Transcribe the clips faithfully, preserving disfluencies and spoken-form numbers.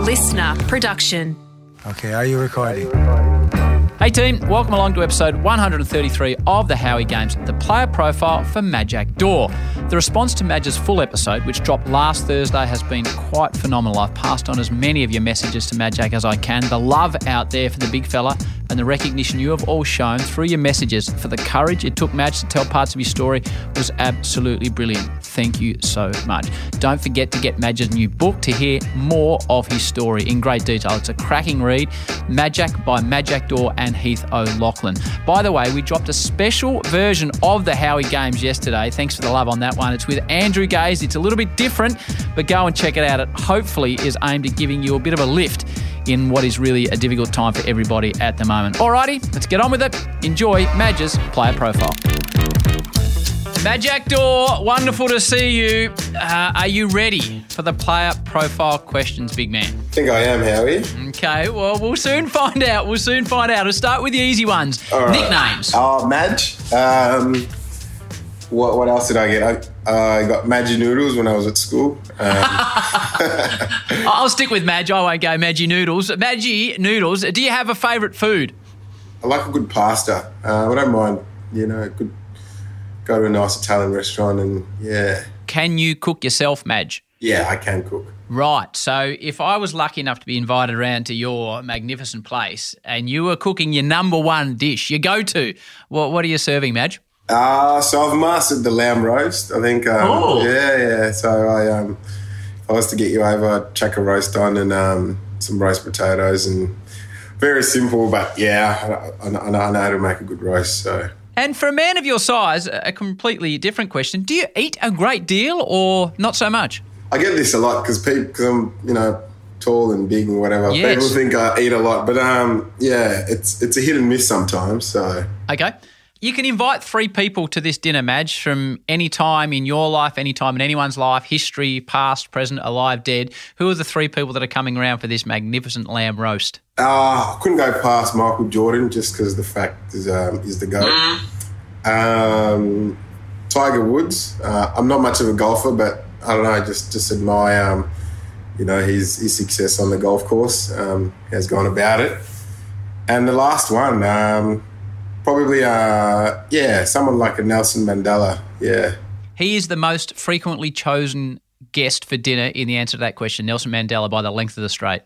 listener production. Okay, are you recording? Are you recording? Hey team, welcome along to episode one thirty-three of the Howie Games, the player profile for Majak Daw. The response to Maj's full episode, which dropped last Thursday, has been quite phenomenal. I've passed on as many of your messages to Majak as I can. The love out there for the big fella and the recognition you have all shown through your messages for the courage it took Maj to tell parts of his story was absolutely brilliant. Thank you so much. Don't forget to get Maj's new book to hear more of his story in great detail. It's a cracking read, Majak by Majak Daw and Heath O'Loughlin. By the way, we dropped a special version of the Howie Games yesterday. Thanks for the love on that one. It's with Andrew Gaze. It's a little bit different, but go and check it out. It hopefully is aimed at giving you a bit of a lift in what is really a difficult time for everybody at the moment. Alrighty, let's get on with it. Enjoy Maj's player profile. Majak Daw, wonderful to see you. Uh, are you ready for the player profile questions, big man? I think I am, Howie. Okay, well, we'll soon find out. We'll soon find out. We'll start with the easy ones. All right. Nicknames. Oh, uh, Maj. Um, what, what else did I get? I, uh, I got Maggie Noodles when I was at school. Um. I'll stick with Maj. I won't go Maggie Noodles. Maggie Noodles, do you have a favourite food? I like a good pasta. Uh, I don't mind, you know, a good... Go to a nice Italian restaurant and, yeah. Can you cook yourself, Maj? Yeah, I can cook. Right. So if I was lucky enough to be invited around to your magnificent place and you were cooking your number one dish, your go-to, what, what are you serving, Maj? Uh, so I've mastered the lamb roast, I think. Um, oh. Yeah, yeah. So I, um, if I was to get you over, I'd chuck a roast on and um, some roast potatoes and very simple, but, yeah, I, I, I know how to make a good roast, so... And for a man of your size, a completely different question. Do you eat a great deal or not so much? I get this a lot because because I'm, you know, tall and big and whatever. Yes. People think I eat a lot. But, um, yeah, it's it's a hit and miss sometimes. So okay. You can invite three people to this dinner, Maj, from any time in your life, any time in anyone's life, history, past, present, alive, dead. Who are the three people that are coming around for this magnificent lamb roast? Uh, I couldn't go past Michael Jordan just because the fact is um, is the GOAT. Mm. Um, Tiger Woods. Uh, I'm not much of a golfer, but I don't know, just, just admire, um, you know, his, his success on the golf course, um, has gone about it. And the last one... Um, Probably, uh, yeah, someone like a Nelson Mandela, yeah. He is the most frequently chosen guest for dinner in the answer to that question, Nelson Mandela, by the length of the straight.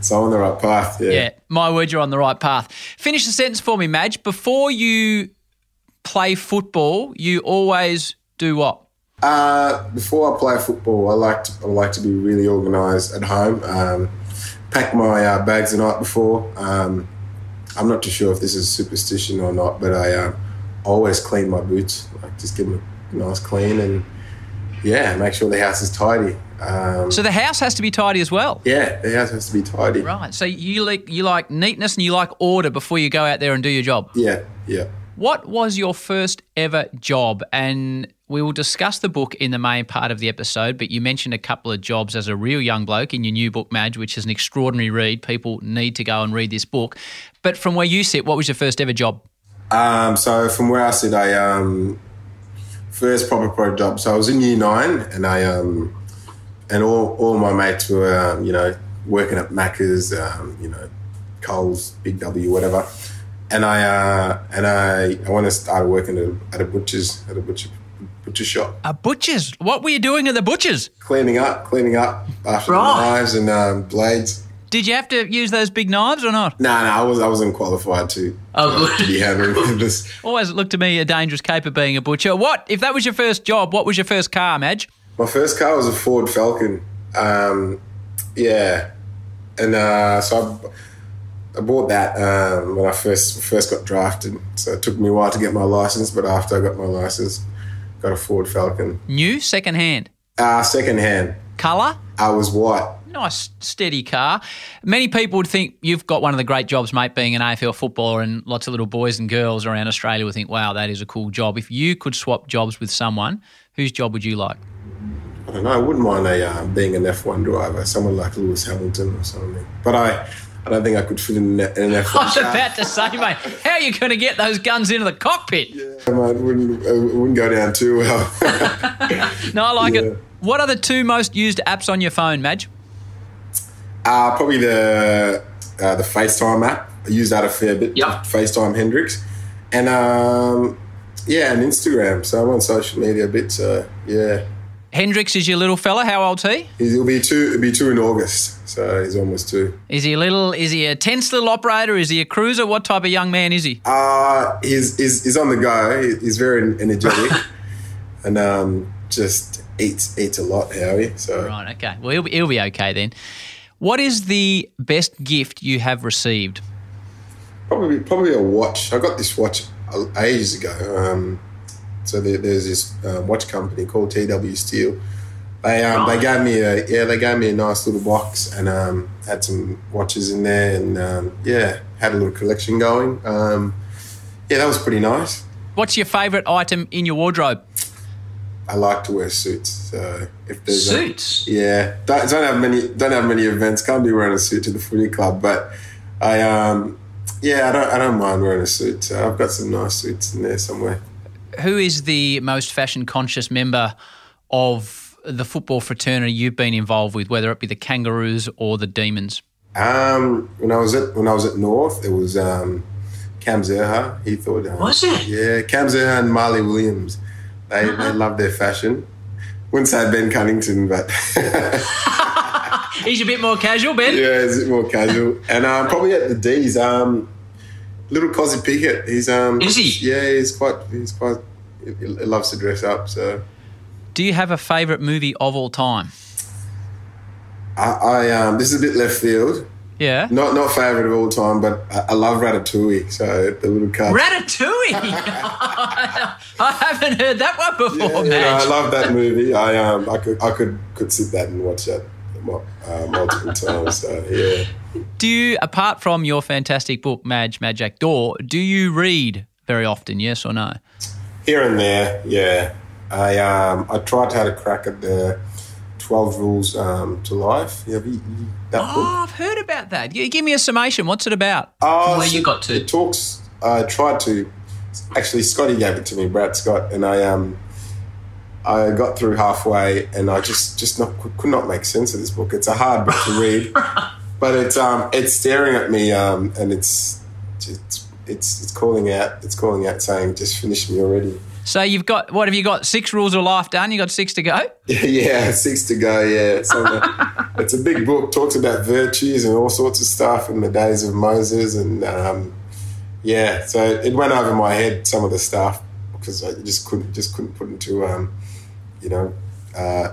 So on the right path, yeah. Yeah, my word, you're on the right path. Finish the sentence for me, Maj. Before you play football, you always do what? Uh, before I play football, I like to, I like to be really organised at home, um, pack my uh, bags the night before, um I'm not too sure if this is superstition or not, but I um, always clean my boots, like just give them a nice clean and, yeah, make sure the house is tidy. Um, so the house has to be tidy as well? Yeah, the house has to be tidy. Right. So you like, you like neatness and you like order before you go out there and do your job? Yeah, yeah. What was your first ever job? And we will discuss the book in the main part of the episode, but you mentioned a couple of jobs as a real young bloke in your new book, Maj, which is an extraordinary read. People need to go and read this book. But from where you sit, what was your first ever job? Um, so from where I sit, I um, first proper pro job. So I was in year nine and I um, and all, all my mates were, um, you know, working at Macca's, um, you know, Coles, Big W, whatever. And I uh, and I I want to start working at a, at a butcher's at a butcher butcher shop. A butcher's? What were you doing at the butcher's? Cleaning up, cleaning up after right. the knives and um, blades. Did you have to use those big knives or not? No, nah, no, nah, I was I wasn't qualified to, oh, uh, to be handling this. Always looked to me a dangerous caper being a butcher. What if that was your first job? What was your first car, Maj? My first car was a Ford Falcon. Um, yeah, and uh, so. I... I bought that um, when I first first got drafted, so it took me a while to get my license. But after I got my license, got a Ford Falcon. New, second hand. Uh second hand. Colour? I was white. Nice, steady car. Many people would think you've got one of the great jobs, mate, being an A F L footballer, and lots of little boys and girls around Australia would think, "Wow, that is a cool job." If you could swap jobs with someone, whose job would you like? I don't know. I wouldn't mind a uh, being an F one driver, someone like Lewis Hamilton or something. But I. I don't think I could fit in an F one car. I was about to say, mate, how are you going to get those guns into the cockpit? Yeah, mate, it wouldn't, it wouldn't go down too well. No, I like yeah. it. What are the two most used apps on your phone, Maj? Uh, probably the uh, the FaceTime app. I use that a fair bit. Yep. FaceTime Hendrix. And um, yeah, and Instagram. So I'm on social media a bit. So yeah. Hendrix is your little fella. How old's he? He'll be two. He'll be two in August. So he's almost two. Is he a little? Is he a tense little operator? Is he a cruiser? What type of young man is he? Uh he's he's, he's on the go. He's very energetic, and um, just eats eats a lot, Howie. So right, okay. Well, he'll be, he'll be okay then. What is the best gift you have received? Probably probably a watch. I got this watch ages ago. Um, So there, there's this uh, watch company called T W Steel. They um, they gave me a yeah they gave me a nice little box and um, had some watches in there and um, yeah had a little collection going. Um, yeah, that was pretty nice. What's your favourite item in your wardrobe? I like to wear suits. So if there's suits, a, yeah, don't, don't have many don't have many events. Can't be wearing a suit to the footy club, but I um yeah I don't I don't mind wearing a suit. So I've got some nice suits in there somewhere. Who is the most fashion-conscious member of the football fraternity you've been involved with, whether it be the Kangaroos or the Demons? Um, when I was at when I was at North, it was um, Cam Zurhaar. He thought, um, was it? Yeah, Cam Zurhaar and Marley Williams. They uh-huh. they love their fashion. Wouldn't say Ben Cunnington, but he's a bit more casual, Ben. Yeah, he's a bit more casual, and um, probably at the D's. Um, Little Cosy Pickett, he's um, is he? Yeah, he's quite, he's quite, he, he loves to dress up. So, do you have a favourite movie of all time? I, I um, this is a bit left field. Yeah, not not favourite of all time, but I, I love Ratatouille. So the little car. Ratatouille. I haven't heard that one before. Yeah, yeah, I love that movie. I um, I could, I could, could sit that and watch that uh, multiple times. So yeah. Do you, apart from your fantastic book, Maj, Majak Daw, do you read very often, yes or no? Here and there, yeah. I um, I tried to have a crack at the Twelve Rules um, to Life. Have you, that oh, book? I've heard about that. You, give me a summation. What's it about? Oh, where so you got to? It talks, I tried to, actually Scotty gave it to me, Brad Scott, and I um I got through halfway and I just, just not could not make sense of this book. It's a hard book to read. But it's um it's staring at me um and it's it's it's it's calling out it's calling out saying just finish me already. So you've got what have you got six rules of life done? You got six to go? Yeah, six to go. Yeah, it's, a, it's a big book. Talks about virtues and all sorts of stuff in the days of Moses and um yeah. So it went over my head some of the stuff because I just couldn't just couldn't put into um you know uh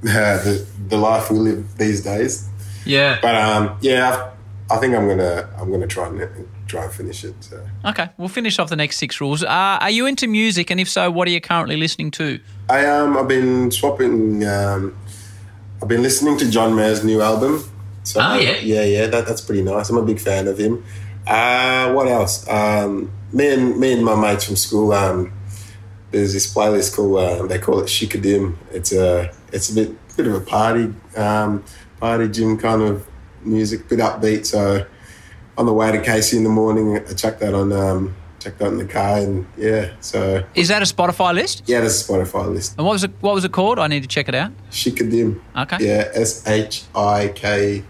the the life we live these days. Yeah, but um, yeah, I think I'm gonna I'm gonna try and try and finish it. So. Okay, we'll finish off the next six rules. Uh, are you into music, and if so, what are you currently listening to? I um I've been swapping. Um, I've been listening to John Mayer's new album. So oh yeah, yeah, yeah. That, that's pretty nice. I'm a big fan of him. Uh, what else? Um, me and me and my mates from school. Um, there's this playlist called uh, they call it Shikadim. It's a it's a bit bit of a party. Um, Party gym kind of music, bit upbeat. So on the way to Casey in the morning, I chucked that on, um, chucked that in the car, and yeah. So is that a Spotify list? Yeah, that's a Spotify list. And what was it? What was it called? I need to check it out. Shikadim. Okay. Yeah, S H I K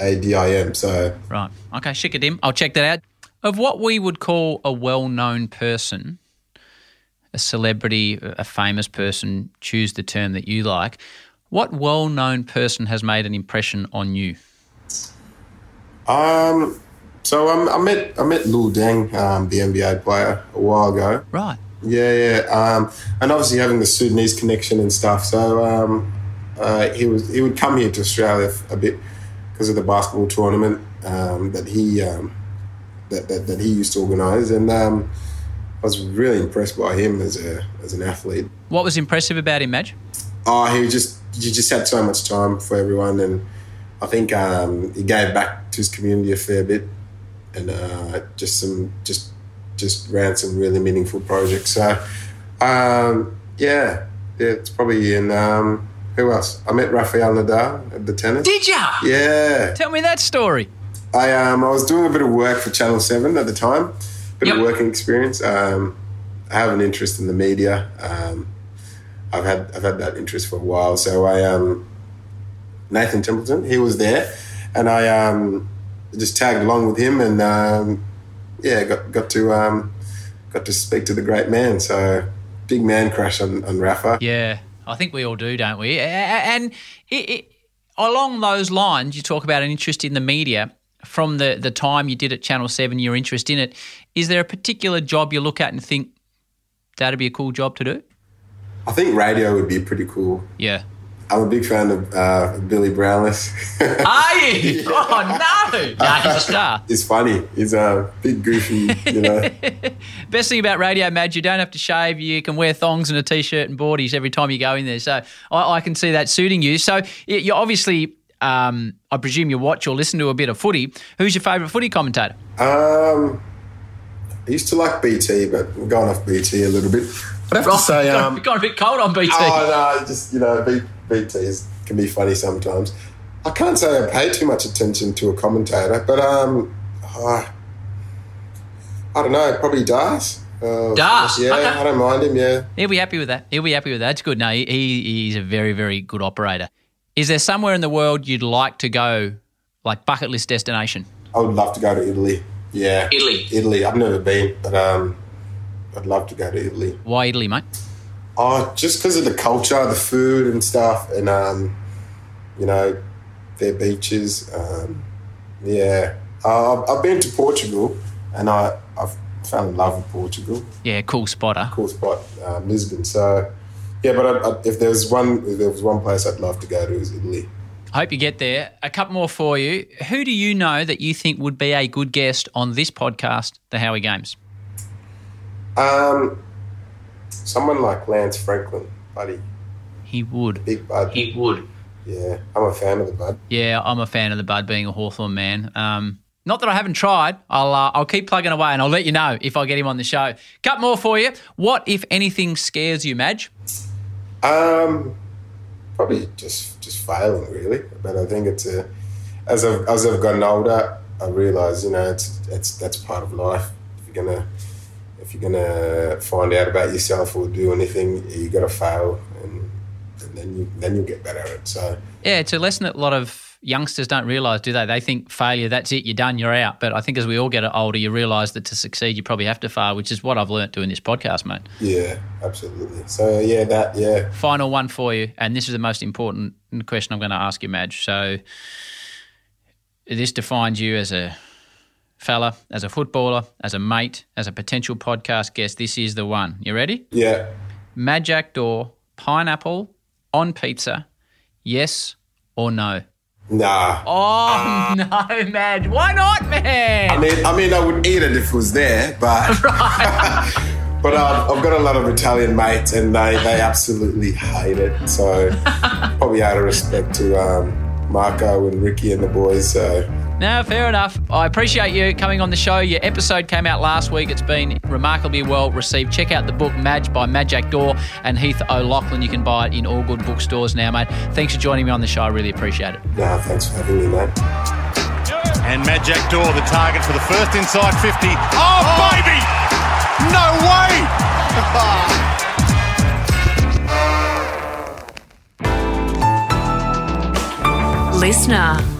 A D I M. So right. Okay, Shikadim. I'll check that out. Of what we would call a well-known person, a celebrity, a famous person, choose the term that you like. What well-known person has made an impression on you? Um, so um, I met I met Lil Deng, um, the N B A player, a while ago. Right. Yeah, yeah. Um, and obviously having the Sudanese connection and stuff. So um, uh, he was he would come here to Australia a bit because of the basketball tournament um, that he um, that, that that he used to organise, and um, I was really impressed by him as a as an athlete. What was impressive about him, Madge? Oh, he was just. You just had so much time for everyone, and I think um, he gave back to his community a fair bit, and uh, just some just just ran some really meaningful projects. So, um, yeah, yeah, it's probably in. Um, who else? I met Rafael Nadal at the tennis. Did ya? Yeah. Tell me that story. I um I was doing a bit of work for Channel Seven at the time, a bit yep. of working experience. Um, I have an interest in the media. Um, I've had I've had that interest for a while. So I um, Nathan Templeton, he was there, and I um, just tagged along with him, and um, yeah, got got to um, got to speak to the great man. So big man crush on, on Rafa. Yeah, I think we all do, don't we? And it, it, along those lines, you talk about an interest in the media. From the, the time you did at Channel Seven, your interest in it, is there a particular job you look at and think that'd be a cool job to do? I think radio would be pretty cool. Yeah, I'm a big fan of uh, Billy Brownless. Are you? Yeah. Oh no, no, he's a star. He's funny. He's a big goofy. You know. Best thing about radio, Mad, you don't have to shave. You can wear thongs and a t-shirt and boardies every time you go in there. So I, I can see that suiting you. So you're obviously. Um, I presume you watch or listen to a bit of footy. Who's your favourite footy commentator? Um, I used to like B T, but we're going off B T a little bit. I'd have to say... Um, got, got a bit cold on B T. Oh, no, just, you know, B T can be funny sometimes. I can't say I pay too much attention to a commentator, but um, uh, I don't know, probably Dars. Uh, Dars? Yeah, okay. I don't mind him, yeah. He'll be happy with that. He'll be happy with that. It's good. No, he, he's a very, very good operator. Is there somewhere in the world you'd like to go, like bucket list destination? I would love to go to Italy. Yeah. Italy? Italy. I've never been, but um, I'd love to go to Italy. Why Italy, mate? Oh, just because of the culture, the food and stuff, and, um, you know, their beaches. Um, yeah. Uh, I've been to Portugal, and I, I've fell in love with Portugal. Yeah, cool spot, huh? Cool spot, uh, Lisbon, so... Yeah, but I, I, if there's one, if there was one place I'd love to go to, is Italy. I hope you get there. A couple more for you. Who do you know that you think would be a good guest on this podcast, The Howie Games? Um, someone like Lance Franklin, buddy. He would. Big bud. He would. Yeah, I'm a fan of the bud. Yeah, I'm a fan of the bud. Being a Hawthorn man. Um, not that I haven't tried. I'll uh, I'll keep plugging away, and I'll let you know if I get him on the show. Couple more for you. What, if anything, scares you, Madge? Um, probably just, just failing really, but I think it's a, as I've as I've gotten older, I realise you know it's it's that's part of life. If you're gonna if you're gonna find out about yourself or do anything, you got to fail, and, and then you then you'll get better at it. So yeah, it's a lesson that a lot of youngsters don't realise, do they? They think failure, that's it, you're done, you're out. But I think as we all get older, you realise that to succeed, you probably have to fail, which is what I've learnt doing this podcast, mate. Yeah, absolutely. So, yeah, that, yeah. Final one for you, and this is the most important question I'm going to ask you, Madge. So this defines you as a fella, as a footballer, as a mate, as a potential podcast guest. This is the one. You ready? Yeah. Majak Daw, pineapple on pizza, yes or no? Nah. Oh, no, man. Why not, man? I mean, I mean, I would eat it if it was there, but right. But I've, I've got a lot of Italian mates, and they, they absolutely hate it. So probably out of respect to um, Marco and Ricky and the boys. So no, fair enough. I appreciate you coming on the show. Your episode came out last week. It's been remarkably well received. Check out the book Madge by Majak Daw and Heath O'Loughlin. You can buy it in all good bookstores now, mate. Thanks for joining me on the show. I really appreciate it. No, thanks for having me, mate. And Majak Daw, the target for the first inside fifty. Oh, oh. Baby! No way! Listener.